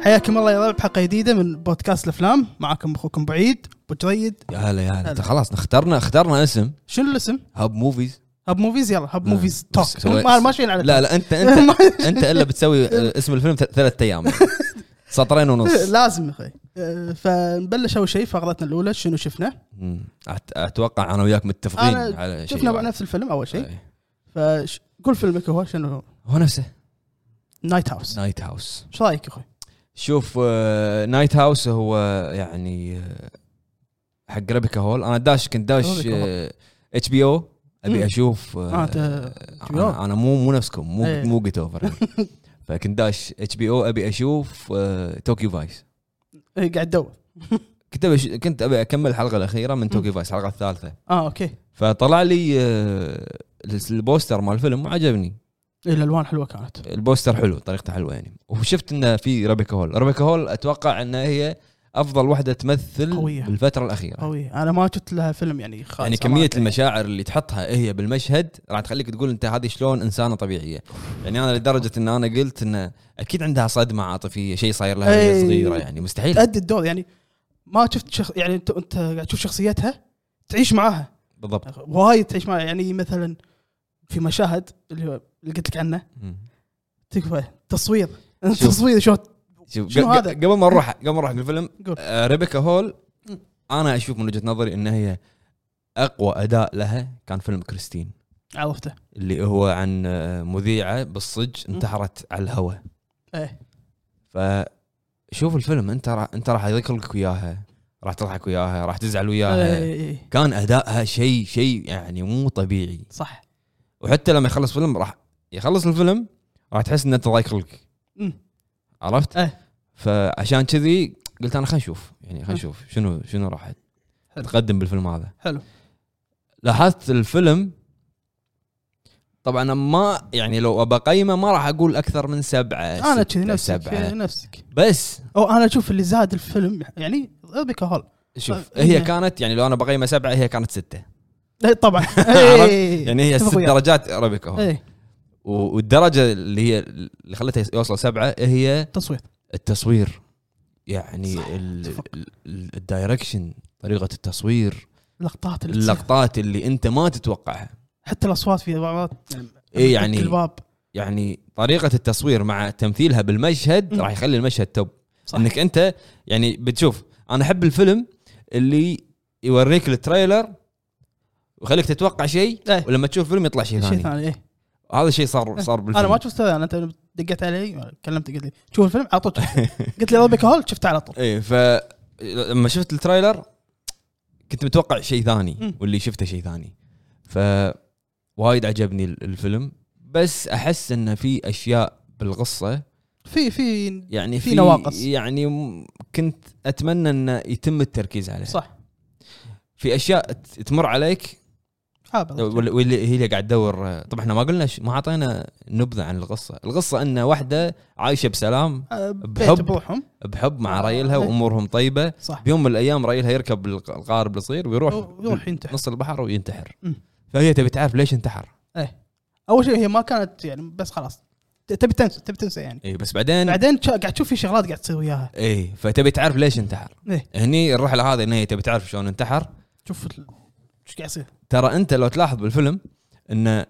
حياكم الله يا رب حلقة جديدة من بودكاست الأفلام. معكم أخوكم بعيد وجريد. يا هلا يا هلا. أنت خلاص اخترنا اسم. شو الاسم؟ هاب موفيز. يلا هاب موفيز توك. ما شوين على لا أنت أنت إلا بتسوي اسم الفيلم 3 أيام سطرين ونص لازم يا أخي. فنبلش أول شيء فقرتنا الأولى شنو شفنا. أتوقع أنا وياك متفقين على شيء. شفنا نفس الفيلم أول شيء. فقول فيلمك هو شنو هو؟ هو نفسه نايت هاوس. شو رايك اخوي؟ شوف نايت هاوس هو يعني حق ريبيكا هول. انا كنت داش اتش بي او ابي اشوف. انا مو نفسكم مو جيت اوفر. فكنت داش اتش بي او ابي اشوف توكيو فايس. قاعد دور كنت ابي اكمل الحلقه الاخيره من توكيو فايس الحلقه الثالثه. اوكي. فطلع لي البوستر مال الفيلم وعجبني. الالوان حلوه كانت. البوستر حلو طريقته حلوه يعني. وشفت انه في ريبيكا هول اتوقع انها هي افضل وحده تمثل قوية. بالفتره الاخيره قويه. انا ما شفت لها فيلم يعني خالص. يعني كميه المشاعر اللي تحطها هي بالمشهد راح تخليك تقول انت هذه شلون انسانه طبيعيه. يعني انا لدرجه ان انا قلت ان اكيد عندها صدمه عاطفيه شيء صاير لها هي صغيره. يعني مستحيل تأدي الدور. يعني ما شفت يعني انت قاعد تشوف شخصيتها تعيش معاها بالضبط. وايد تعيش معاها. يعني مثلا في مشاهد اللي قلت لك عنه تكفى تصوير شو هذا. قبل ما نروح الفيلم ريبيكا هول انا اشوف من وجهة نظري ان هي اقوى اداء لها كان فيلم كريستين. عرفته اللي هو عن مذيعة بالصج انتحرت على الهواء. ايه. فشوف الفيلم انت راح يذكرك وياها راح تضحك وياها راح تزعل وياها. ايه. كان ادائها شيء يعني مو طبيعي. صح. وحتى لما يخلص الفيلم راح تحس انه تضايق لك. عرفت؟ فعشان كذي قلت انا خلينا نشوف شنو راح تقدم بالفيلم هذا. حلو. لاحظت الفيلم طبعا ما يعني لو بقيمه ما راح اقول اكثر من 7. انا كذي نفسك بس او انا اشوف اللي زاد الفيلم يعني ريبيكا هول. شوف هي كانت يعني لو انا بقيمه 7 هي كانت 6 طبعا. يعني هي 6 درجات ريبيكا هول. والدرجه اللي خلتها يوصل 7 هي التصوير. يعني الدايركشن طريقه التصوير اللقطات اللي انت ما تتوقعها. حتى الاصوات في بعض ايه يعني طريقه التصوير مع تمثيلها بالمشهد راح يخلي المشهد توب. انك انت يعني بتشوف. انا احب الفيلم اللي يوريك التريلر وخليك تتوقع شيء ولما تشوف فيلم يطلع شيء ثاني. إيه؟ هذا الشيء صار بالفيلم. انا ما شفت هذا. انت دقت علي كلمت قلت لي شوف الفيلم على طول. قلت لي ريبيكا هول شفته على طول. اي. فلما شفت التريلر كنت متوقع شيء ثاني واللي شفته شيء ثاني. فوايد عجبني الفيلم. بس احس انه في اشياء بالقصه في يعني في نواقص. يعني كنت اتمنى انه يتم التركيز عليها. صح. في اشياء تمر عليك واللي هي قاعد تدور. طبعا احنا ما قلنا ما عطينا نبذه عن القصه ان واحده عايشه بسلام بحب مع رايلها وامورهم طيبه. صح. بيوم من الايام رايلها يركب القارب الصغير ويروح نص البحر وينتحر. فهي تبي تعرف ليش انتحر. ايه. اول شيء هي ما كانت يعني بس خلاص تبي تنسى يعني. ايه. بس بعدين قاعد تشوف في شغلات قاعد تصير وياها. ايه. فتبي تعرف ليش انتحر. إيه؟ هني الرحله هذه ان هي تبي تعرف شلون انتحر. شوف ايش قاعد يصير. ترى انت لو تلاحظ بالفيلم ان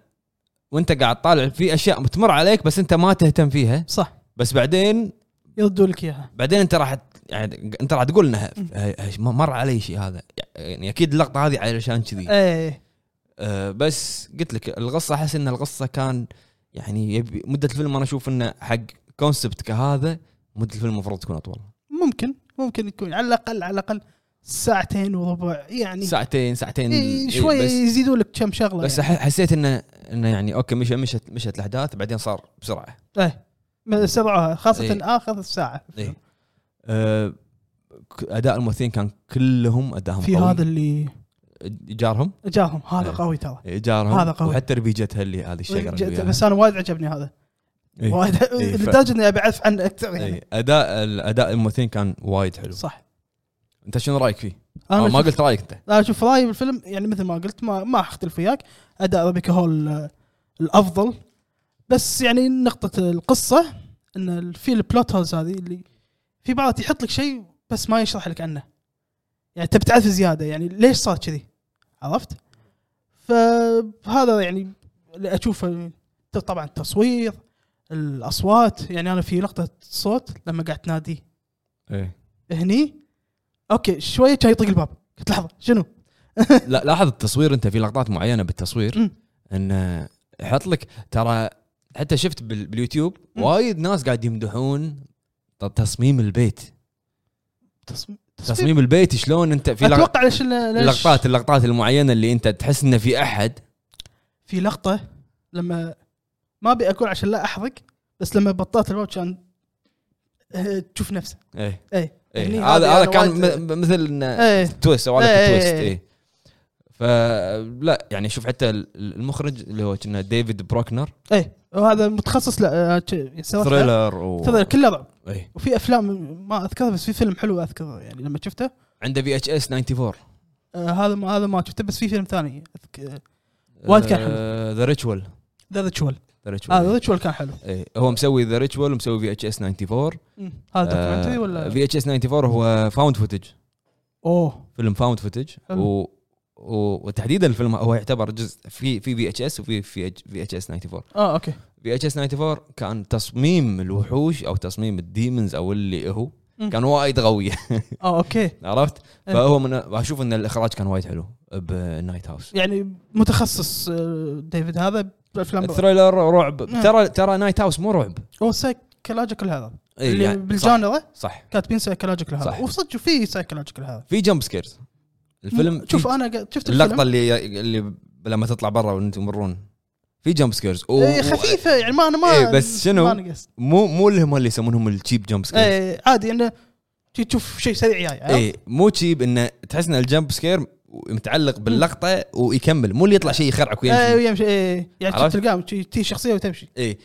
وانت قاعد طالع في اشياء بتمر عليك بس انت ما تهتم فيها. صح. بس بعدين يردوا لك اياها. بعدين انت راح يعني انت راح تقول انها مر علي شيء هذا. يعني اكيد اللقطه هذه علشان كذي. ايه. بس قلت لك القصه احس ان القصه كان يعني يبي مده الفيلم. انا اشوف انه حق كونسبت كهذا مده الفيلم المفروض تكون اطول. ممكن يكون على الاقل 2.25 يعني. ساعتين إيه شوي. يزيدوا لك كم شغله. بس يعني. حسيت انه يعني اوكي مشت الاحداث بعدين صار بسرعه. ايه. بسرعه خاصه. إيه. اخر الساعه. إيه. اداء الممثلين كان كلهم ادائهم في قوي. هذا اللي جارهم هذا. إيه. قوي ترى. إيه. جارهم هذا قوي. وحتى ربيجتها اللي هذه الشجره يعني. بس انا وايد عجبني هذا. إيه. وايد. إيه. لدرجه اني بعرف عنه اكثر يعني. إيه. اداء الممثلين كان وايد حلو. صح. انت شنو رايك فيه؟ انا ما قلت رايك انت. لا شوف رايي بالفيلم يعني مثل ما قلت ما اختلف وياك. اداء ريبيكا هول الافضل. بس يعني نقطه القصه ان في البلوت هولز هذه اللي في بعض يحط لك شيء بس ما يشرح لك عنه، يعني تبي تعرف زياده، يعني ليش صار كذي، عرفت؟ فهذا يعني اللي اشوفه. طبعا التصوير، الاصوات، يعني انا في لقطه صوت لما قعدت نادي ايه هني اوكي شويه كان يطق الباب، قلت لحظه شنو. لا لاحظ التصوير، انت في لقطات معينه بالتصوير ان يحط لك، ترى حتى شفت باليوتيوب وايد ناس قاعد يمدحون تصميم البيت، تصميم البيت شلون انت في اتوقع ليش اللقطات المعينه اللي انت تحس ان في احد. في لقطه لما ما ابي اقول عشان لا احرق، بس لما بطلت الروت كان تشوف نفسه اي هذا كان مثل تويست او على تويست فلا يعني شوف حتى المخرج اللي هو كنا ديفيد بروكنر وهذا متخصص ثريلر كله رعب وفي افلام ما اذكرها، بس في فيلم حلو اذكره يعني لما شفته عنده VHS 94 هذا ما شفته، بس في فيلم ثاني وايد كان حلو The Ritual كان حلو هو مسوي The Ritual ومسوي VHS 94 هذا دوكيومنتري ولا VHS 94 هو فاوند فوتج فيلم فاوند فوتج وتحديدا الفيلم هو يعتبر جزء في VHS وفي VHS 94 اوكي VHS 94 كان تصميم الوحوش او تصميم الديمونز او اللي هو كان وايد قوي اوكي عرفت فهو اشوف ان الاخراج كان وايد حلو بنايت هاوس، يعني متخصص ديفيد هذا بالافلام ثريلر رعب ترى نايت هاوس مو رعب او سايكولوجيكال هذا اللي يعني بالجانرا صح كاتبين سايكولوجيكال هذا وصدق في سايكولوجيكال هذا في جمب سكيرز الفيلم شوف انا شفت اللقطه اللي لما تطلع برا وانتم مرون في جمب سكيرز خفيفه يعني ما انا ما بس شنو مو اللي يسمونهم التشيب جمب سكيرز عادي انه تشوف شيء سريع يعني مو تشيب انه تحس ان الجمب سكير متعلق باللقطه ويكمل مو اللي يطلع شيء يخرعك ويمشي يعني تلقاه تي شخصيه وتمشي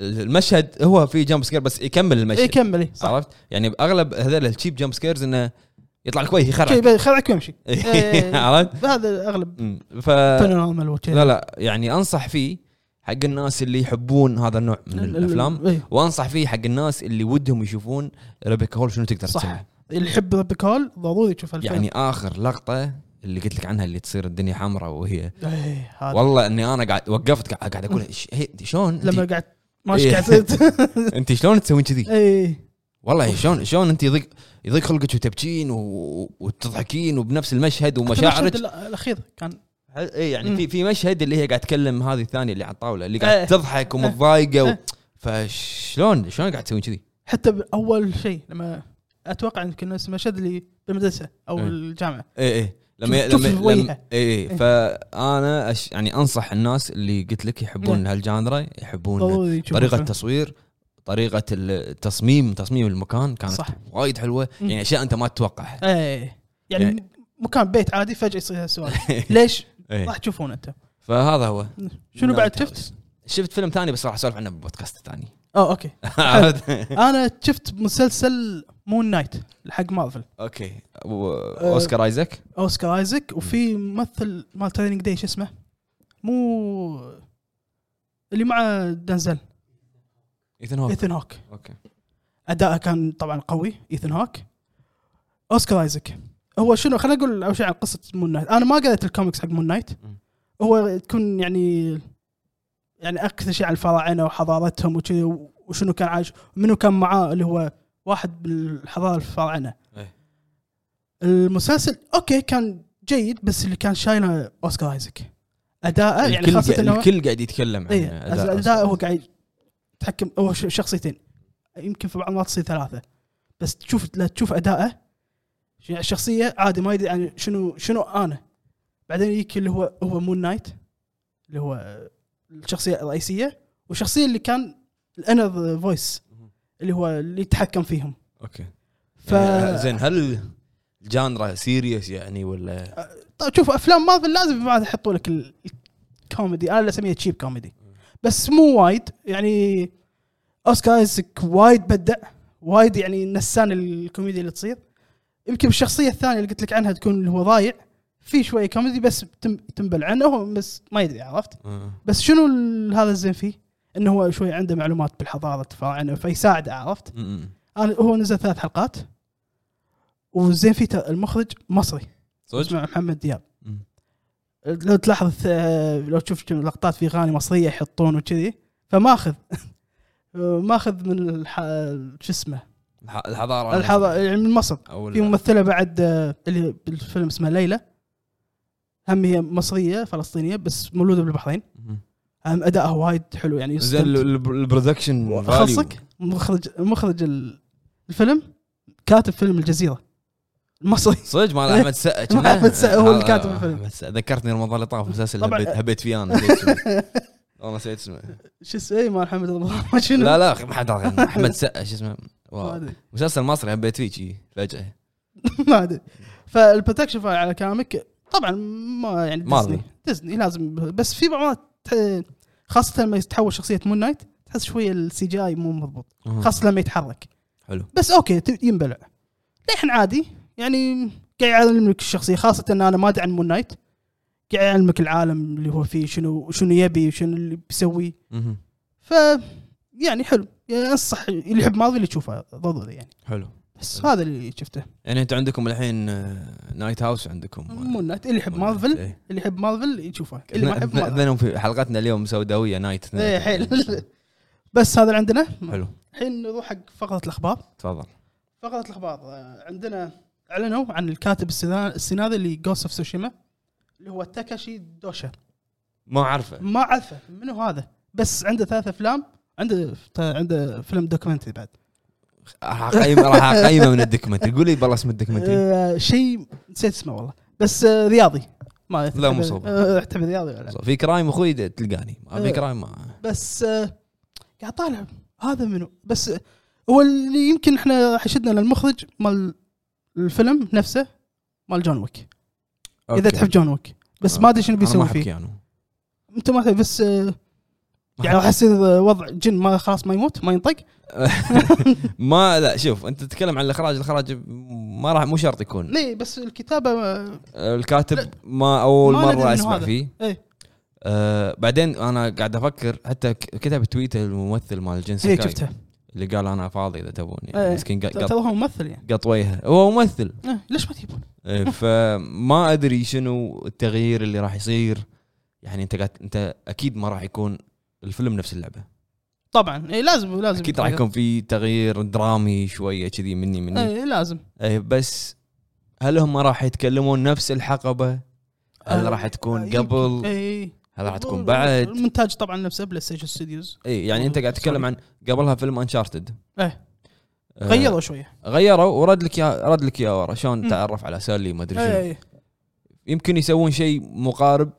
فالمشهد هو في جمب سكير بس يكمل المشهد يكمل عرفت يعني باغلب هذول التشيب جمب سكيرز انه يطلع لك وجه يخرعك ويمشي عرفت هذا اغلب لا يعني انصح فيه حق الناس اللي يحبون هذا النوع من الافلام وانصح فيه حق الناس اللي ودهم يشوفون ريبيكا هول شنو تقدر تسوي. اللي يحب ريبيكا هول ضروري تشوف الفيلم، يعني اخر لقطه اللي قلت لك عنها اللي تصير الدنيا حمراء وهي والله اني انا قاعد وقفت قاعد اقول شلون لما قاعد ماش قعدت انت شلون تسوين كذي والله شلون انت يضيق خلقك وتبكين وتضحكين وبنفس المشهد ومشاعرك. الاخير كان يعني في مشهد اللي هي قاعد تكلم هذه الثانيه اللي على الطاوله اللي قاعد تضحك ومتضايقه فشلون قاعد تسوين كذي. حتى باول شيء لما اتوقع ان كنا المشهد اللي بالمدرسه او الجامعه لما فانا يعني انصح الناس اللي قلت لك يحبون هالجانرا يحبون طريقه التصوير طريقه التصميم تصميم المكان كانت وايد حلوه يعني اشياء انت ما تتوقعها يعني مكان بيت عادي فجاه يصير هالسوالف ليش راح تشوفون انت. فهذا هو شنو بعد شفت فيلم ثاني بس راح اسولف عنه بالبودكاست الثاني اوكي انا شفت مسلسل مون نايت حق مارفل اوكي اوسكار ايزاك وفي ممثل مال تريننج داي شو اسمه مو اللي مع دنزل إيثن هوك اوكي اداءه كان طبعا قوي إيثن هوك. اوسكار ايزاك هو شنو خلينا نقول او شيء عن قصه مون نايت. انا ما قريت الكوميكس حق مون نايت، هو تكون يعني اكثر شيء عن الفراعنه وحضارتهم وشنو كان عايش منو كان معاه اللي هو واحد بالحضاره الفراعنه. المسلسل اوكي كان جيد بس اللي كان شايله اوسكار ايزاك اداءه يعني خاصه انه الكل قاعد يتكلم عن اداءه هو قاعد يتحكم هو شخصيتين يمكن في بعض المرات تصير ثلاثه بس تشوف اداءه شخصيه عادي ما يدري يعني شنو انا بعدين يجيك اللي هو مون نايت اللي هو الشخصيه الرئيسيه والشخصيه اللي كان الانذر فويس اللي هو اللي يتحكم فيهم اوكي زين هل الجانرا سيريس يعني ولا شوف افلام مارفل لازم بعد يحطوا لك الكوميدي، انا اسميها تشيب كوميدي بس مو وايد يعني اوسكار ايزاك وايد بدع وايد يعني نسان الكوميديا اللي تصير. يمكن بالشخصيه الثانيه اللي قلت لك عنها تكون اللي هو ضايع في شويه كوميدي بس تنبل عنه بس ما يدري عرفت بس شنو هذا الزين فيه انه هو شوي عنده معلومات بالحضاره الفراعنه فيساعد عرفت هو نزل 3 حلقات وزين فيه المخرج مصري اسمه محمد دياب. لو تلاحظ لو تشوف لقطات في اغاني مصريه يحطون وكذي فماخذ ماخذ من شو اسمه الحضاره من مصر. في ممثله بعد اللي بالفيلم اسمها ليلى هم هي مصريه فلسطينيه بس مولوده بالبحرين. اداءها وايد حلو يعني البرودكشن خاصك. مخرج الفيلم كاتب فيلم الجزيره المصري صدق مع احمد سقا. احمد سقا هو اللي كاتب الفيلم. ذكرتني رمضان اللي طاف مسلسل هبيت فيه انا والله نسيت اسمه شو اسمه مع محمد رمضان لا احمد سقا شو اسمه مسلسل مصري هبيت فيه شيء فجاه ما ادري. فالبروتكشن على كلامك طبعا ما يعني ديزني لازم بس في بعض خاصه لما يتحول شخصيه مون نايت تحس شويه السي جي اي مو مضبوط خاصه لما يتحرك حلو بس اوكي ينبلع لحن عادي يعني قاعد يعلمك الشخصيه خاصه ان انا ما ادري عن مون نايت قاعد يعلمك العالم اللي هو فيه شنو يبي وشنو اللي بيسوي ف يعني حلو يعني انصح اللي يحب ماضي اللي يشوفه ضروري يعني حلو بس حلو. هذا اللي شفته يعني انتم عندكم الحين نايت هاوس عندكم مون نايت اللي يحب مارفل ايه. اللي يحب مارفل يشوفه اللي ما يحب مارفل في حلقتنا اليوم سوداويه نايت اي حلو بس هذا عندنا حلو. الحين نروح حق فقره الاخبار تفضل. فقره الاخبار عندنا اعلنوا عن الكاتب السيناريو اللي جوست اوف سوشيما اللي هو تاكاشي دوشا. ما عارفه منو هذا بس عنده 3 أفلام عنده فيلم دوكيومنتري بعد راح اقيمه من الدوكيومنتري. قول لي بالله اسم الدوكيومنتري شيء نسيت اسمه والله بس رياضي ما لا مصوب اعتبر رياضي ولا في كرايم اخوي تلقاني ما في كرايم بس قاعد طالع هذا منو بس هو اللي يمكن احنا حشدنا للمخرج مال الفيلم نفسه مال جون ويك اذا تحب جون ويك بس ما ادري شنو بيسوي فيه انت ما تحب بس يعني احس وضع جن ما خلاص ما يموت ما ينطق ما لا شوف انت تتكلم عن الاخراج ما راح مو شرط يكون ليه بس الكتابه الكاتب ما اول مره اسمع فيه ايه بعدين انا قاعد افكر حتى كتب تويتر الممثل مال الجنس ايه شفته اللي قال انا فاضي اذا تبون يعني مسكين هو ممثل يعني قطويها هو ممثل ليش ما تجيبون فما ادري شنو التغيير اللي راح يصير يعني انت اكيد ما راح يكون الفيلم نفس اللعبه طبعا اي لازم اكيد راح يكون في تغيير درامي شويه كذي مني اي لازم اي بس هل هم راح يتكلمون نفس الحقبه هل راح تكون قبل اي هل راح تكون بعد المونتاج طبعا نفسه بلاي ستوديوز اي يعني انت قاعد تتكلم عن قبلها فيلم انشارتد ايه غيروا شويه غيروا ورد لك يا ورا شلون تعرف على سالي ما ادري شنو يمكن يسوون شيء مقارب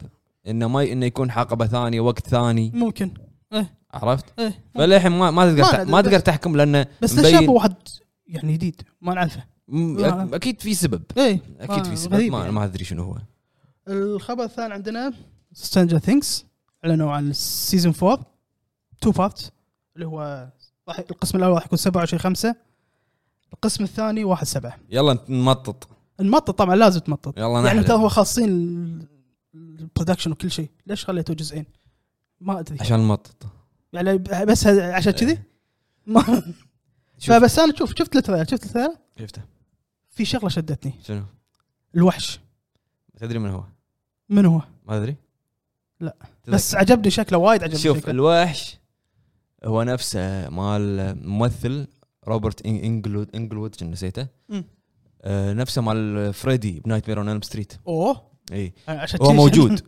انه يكون حقبه ثانيه وقت ثاني ممكن ايه عرفت ايه فالحين ما تقدر تحكم لانه بس شاف واحد يعني جديد ما نعرفه اكيد في سبب ايه اكيد في سبب ما ادري شنو هو. الخبر الثاني عندنا Stranger Things اعلنوا عن Season 4 2 parts اللي هو القسم الأول راح يكون 27/5 القسم الثاني 1/7. يلا نمطط طبعا لازم تمطط يعني ترى هو خاصين البرودكشن وكل شيء ليش خليته جزئين ما أدري عشان نمطط يعني بس عشان كذي ما فبس أنا شفت التريلر شفته في شغلة شدتني شنو الوحش تدري من هو ما أدري لا تذكر. بس عجبني شكله وايد عجبني شوف شكله. الوحش هو نفسه مال ممثل روبرت انجلود نسيته نفسه مال فريدي بنايتمير اون ألم ستريت اي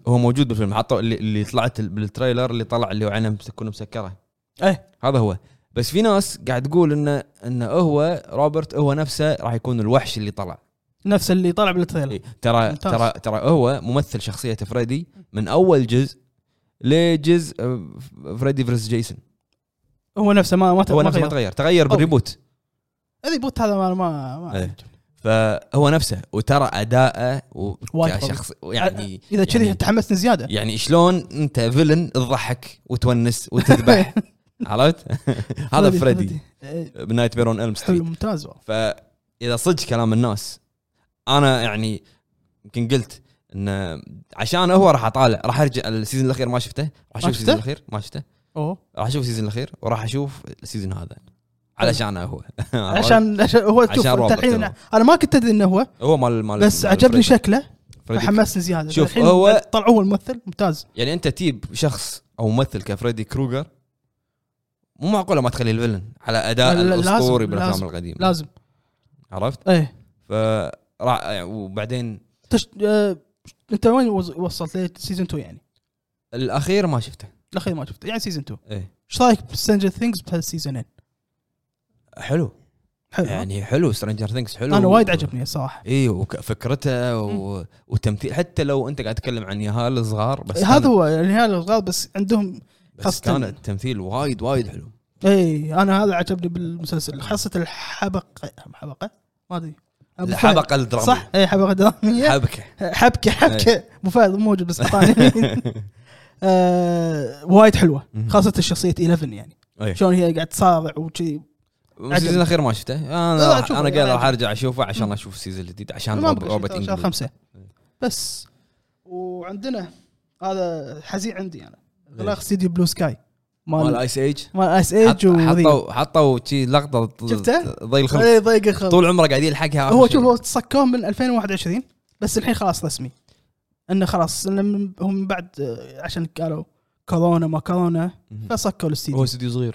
هو موجود بالفيلم حطوا اللي طلعت بالتريلر اللي طلع اللي هو عينه مسكره ايه هذا هو بس في ناس قاعد تقول انه هو روبرت هو نفسه راح يكون الوحش اللي طلع نفس اللي طلع بالتريلر إيه. ترى هو ممثل شخصية فريدي من أول جزء لجزء فريدي فيرس جيسون هو نفسه ما تغير بالريبوت الريبوت هذا ما إيه. فهو نفسه وترى أداءه كشخص يعني إذا كذي تحمسني زيادة يعني شلون أنت فيلن تضحك وتونس وتذبح عرفت هذا فريدي بنايت بيرون ألم ستريت ممتاز فإذا صدق كلام الناس انا يعني يمكن قلت ان عشان هو راح اطالع راح ارجع السيزون الاخير ما شفته راح اشوف السيزون الاخير ما شفته راح اشوف السيزون الاخير وراح اشوف السيزون هذا علشان هو عشان هو شوف الحين انا ما كنت ادري انه هو مال بس عجبني شكله فحمسني زياده. شوف هو طلعوه الممثل ممتاز يعني انت تجيب شخص او ممثل كفريدي كروجر مو معقوله ما تخلي الفيلن على اداء الاسطوري بالافلام القديمه لازم عرفت ايه ف وبعدين انت وين وصلت ليه سيزون 2 يعني الاخير ما شفته يعني سيزون 2 ايه ايش رايك بسترينجر ثينجز بهالسيزونين؟ حلو يعني حلو سترينجر ثينجز حلو انا وايد عجبني الصراحه ايه وفكرته وتمثيل حتى لو انت قاعد تتكلم عن يهال صغار بس هذا هو اليهال الصغار بس عندهم بس كان التمثيل وايد حلو اي انا هذا عجبني بالمسلسل خاصه الحبقه ما ادري الحبقه الدراميه صح اي حبقه دراميه حبكه مو فاهم موجود بس قطاني وايد حلوه خاصه الشخصيه 11 يعني شلون هي قاعد تصارع وشي السيزون الاخير ما شفته انا قاعد راح ارجع اشوفه عشان اشوف السيزون الجديد عشان روبرت انجلند 5 بس وعندنا هذا حزين عندي انا غلاف سيدي بلو سكاي مال ايس ايج حطوا شي لقطه ضيق الخلق طول عمره قاعدين يلحقها هو شوف صكوه من 2021 بس الحين خلاص رسمي انه خلاص هم بعد عشان قالوا كورونا ما كورونا فصكوا الاستديو هو استديو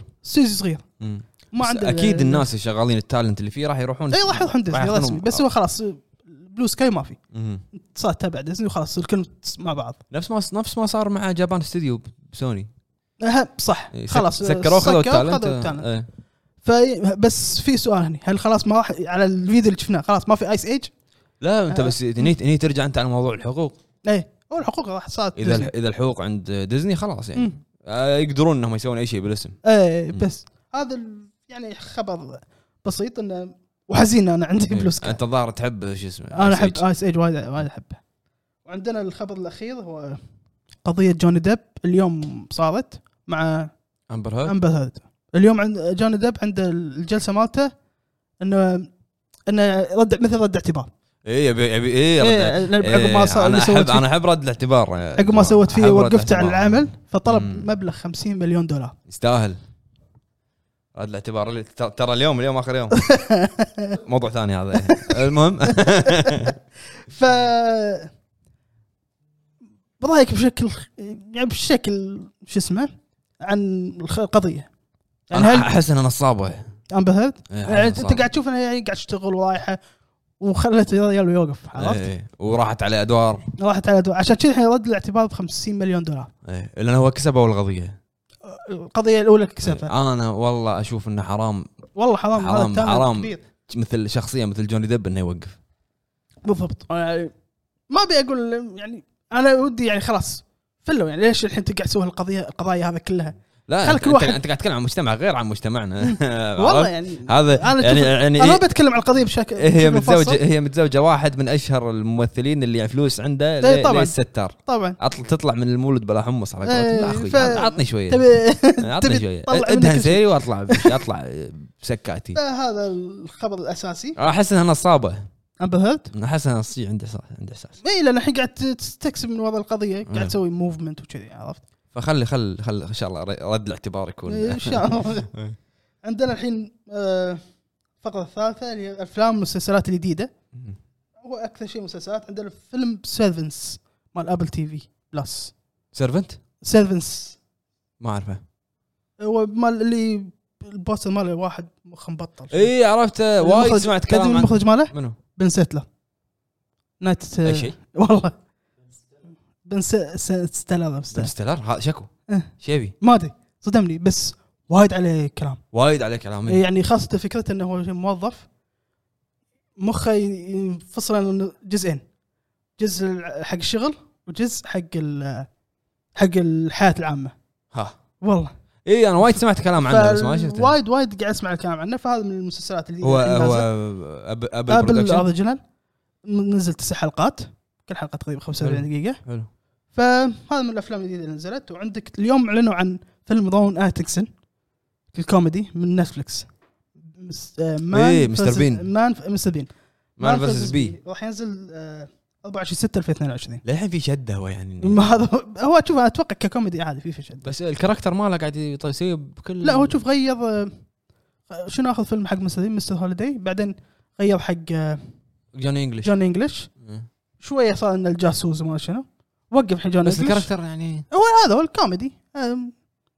صغير ما عنده اكيد الناس اللي شغالين التالنت اللي فيه راح يروحون اي راح يروحون ديزني رسمي بس هو خلاص بلو سكاي ما في صار تبع ديزني وخلاص الكل مع بعض نفس ما صار مع جابان استديو سوني صح خلاص سكروا التالنت بس في سؤال هنا هل خلاص ما راح على الفيديو اللي شفناه خلاص ما في ايس ايج؟ لا انت بس ني ترجع انت على موضوع الحقوق ايه هو الحقوق راح صارت اذا الحقوق عند ديزني خلاص يعني يقدرون انهم يسوون اي شيء بالاسم ايه بس هذا يعني خبر بسيط انه وحزين انا عندي بلوس انت ظاهر تحب شو اسمه انا احب ايس ايج وايد احبه. وعندنا الخبر الاخير هو قضيه جوني ديب اليوم صارت مع امبر هيرد اليوم عند جوني ديب عند الجلسه مالته انه رد مثل رد اعتبار انا احب رد الاعتبار عقب ما سوت فيه وقفت على العمل فطلب مبلغ 50 مليون دولار يستاهل هذا الاعتبار ترى اليوم اخر يوم موضوع ثاني هذا المهم ف برايك بشكل شو اسمه عن القضيه يعني هل احس انها نصابه امبر هيرد انت قاعد تشوف انها قاعد تشتغل ورايحه وخلت يلا يوقف عرفت وراحت على ادوار عشان كذا الحين رد الاعتبار ب 50 مليون دولار ايه لانه هو كسب اول قضيه القضية الأولى كسفة. أنا والله أشوف إنه حرام. والله حرام. كبير. مثل شخصية مثل جوني ديب إنه يوقف. بالضبط. يعني ما بيقول يعني أنا ودي يعني خلاص فلو يعني ليش الحين تقعد تسوي القضايا هذا كلها؟ لا. أنت قاعد تتكلم عن مجتمع غير عن مجتمعنا. والله يعني. هذا. أنا ما بتكلم عن القضية بشكل. هي متزوجة واحد من أشهر الممثلين اللي فلوس عنده. ليه ستار. طبعا. تطلع من المولد بلا حمص على قولتهم. أخوي. عطني شوية. عطني شوية. أدهن زي وأطلع بسكاتي. هذا الخبر الأساسي. أحس إنها نصابة. أم بهت؟ أحس إنها نصية عند إحساس. إيه لأن الحين قاعد تستكسب من وضع القضية قاعد تسوي موفمنت وكذي عرفت. فخلي خل إن شاء الله رد الاعتبار يكون إن شاء الله. عندنا الحين فقرة الثالثة اللي هي أفلام والمسلسلات الجديدة. هو أكثر شيء مسلسلات. عندنا فيلم سيرفنس مال أبل تي في بلس. سيرفنس ما أعرفه. هو مال اللي البوستر ماله واحد مخ مبطل. إيه عرفته وايد سمعت كلام عنه. المخرج ماله؟ منو؟ بن ستلر. نايت. أي شيء. والله. بن ستيلر شكو شيبي ما ادري صدمني بس وايد عليه كلام يعني خاصه فكرته انه هو موظف مخه ينفصل جزئين جزء حق الشغل وجزء حق الحياه العامه ها والله اي انا وايد سمعت كلام عنه بس ما شفته وايد قاعد اسمع الكلام عنه فهذا من المسلسلات اللي هو أبل اوريجينال نزل 9 حلقات كل حلقة تقريبا 45 دقيقة. حلو. فهذا من الأفلام الجديدة اللي نزلت. وعندك اليوم أعلنوا عن فيلم رون أتكسون الكوميدي من نتفليكس. مستر بين. مان فيرسس بي. راح ينزل 24/6/2022. للحين في شدة هو يعني. ما هذا هو شوف أتوقع ككوميدي عادي في شدة. بس الكاركتر ماله قاعد يطيسيه بكل. لا هو شوف غير شنو اخذ فيلم حق مستر هوليداي, بعدين غير حق جوني انجلش شويه صار ان الجاسوس ما شنو وقف حق جوني انجلش, بس الكاركتر يعني هو هذا هو الكوميدي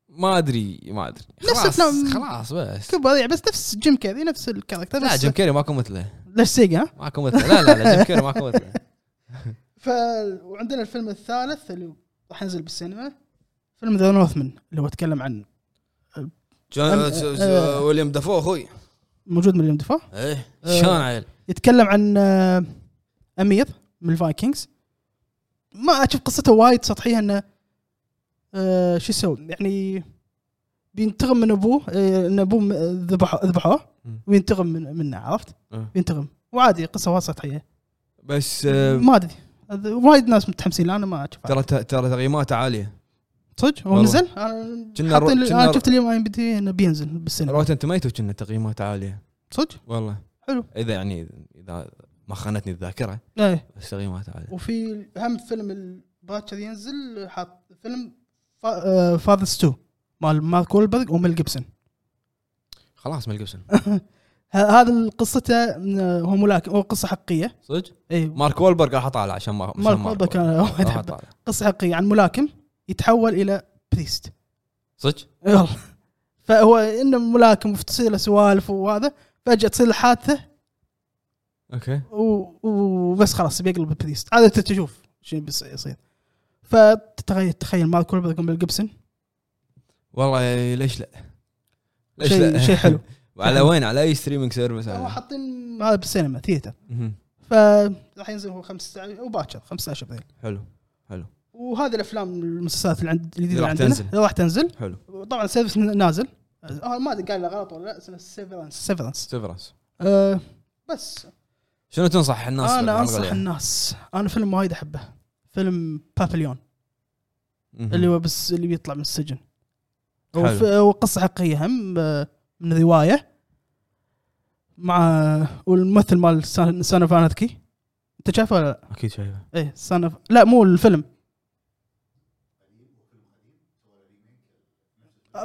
ما ادري خلاص بس كبضيع, بس نفس جيم كيري نفس الكاركتر, لا جيم كيري ماكو مثله, ليش سيقه ماكو مثله, لا جيم كيري ماكو مثله. ف وعندنا الفيلم الثالث اللي راح ينزل بالسينما, فيلم ذا نورثمان اللي هو اتكلم عنه ويليام دافو, اخوي موجود ويليام دافو ايه شلون عيل, يتكلم عن امير من الفايكنجز, ما اشوف قصته وايد سطحيه انه شو يسوي, يعني بينتقم من ابوه, ان ابوه ذبحوه وينتقم منه, عرفت بينتقم, وعادي قصه وايد سطحيه, بس ما ادري وايد ناس متحمسين, انا ما اشوف ترى تقييماته عاليه صدق, ونزل انا شفت اليوم ام بي تي انه بينزل بالسينما, روتن توميتو كنا تقييمات عاليه صدق والله حلو, اذا يعني اذا ما خانتني الذاكره ايه تقييمات عاليه. وفي اهم فيلم الباتش اللي ينزل حاط فيلم فاذرز 2 مال مارك وولبرغ وميل جيبسون, خلاص ميل جيبسون هذا قصته, هو ملاكم, هو قصه حقيقيه صدق ايه, مارك وولبرغ راح اطالع عشان مارك كان قصه حقيقيه عن ملاكم يتحول الى بريست صدق يلا, فهو انه ملاكم وتصير سوالف وهذا, فجاه تصير الحادثه اوكي وبس خلاص بيقلب بريست, هذا تشوف شيء بيصير, فتتخيل مارك وولبرغ وميل جيبسون, والله ليش لا, ليش لا, شيء حلو. وعلى وين, على اي ستريمينج سيرفيس هو حاطين هذا بالسينما ثيتا, فراح ينزل هو 15 وباكر 15 ابريل, حلو. وهذه الافلام المسلسلات اللي عند الجديده عندنا راح تنزل حلو, وطبعا سيرفس نازل, ما ادري قال له غلط ولا لا, اسمه سيفرنس بس شنو تنصح الناس؟ انا انصح الناس, انا فيلم وايد احبه, فيلم بابليون اللي هو بس اللي بيطلع من السجن, وقصه حقيقيه هم من روايه, مع والممثل مال سانفاناتكي, انت شايفه ولا لا؟ اكيد شايفه ايه سانف, لا مو الفيلم,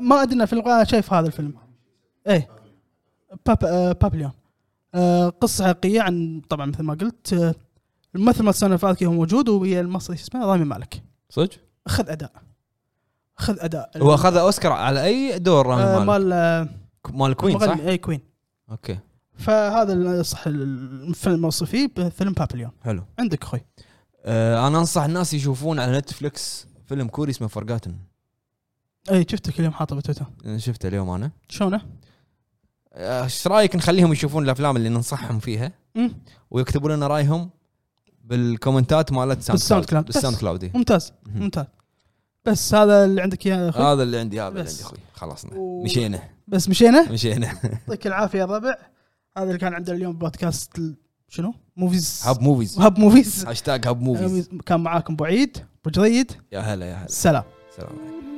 ما ادنا في الغاية شايف هذا الفيلم ايه بابليون, قصه حقيقيه عن طبعا مثل ما قلت الممثل مال سانفاناتكي هو موجود, وهي المصري اسمه رامي مالك صدق, خذ اداء هو اخذ اوسكار على اي دور رامي مال كوين صح اي كوين اوكي, فهذا صح الفيلم موصفي بفيلم بابليون حلو. عندك اخوي انا انصح الناس يشوفون على نتفليكس فيلم كوري اسمه فورغاتن, اي شفتك اليوم حاطه بتويتر, شفته اليوم انا, شلونه ايش رايك نخليهم يشوفون الافلام اللي ننصحهم فيها ويكتبوا لنا رايهم بالكومنتات مالت ساوند كلاود ممتاز بس هذا اللي عندك يا اخوي, هذا اللي عندي اخوي, خلصنا مشينا يعطيك العافيه يا ربع, هذا اللي كان عندنا اليوم بودكاست شنو موفيز هاشتاج هاب موفيز, كان معاكم بعيد بجريد, يا هلا سلام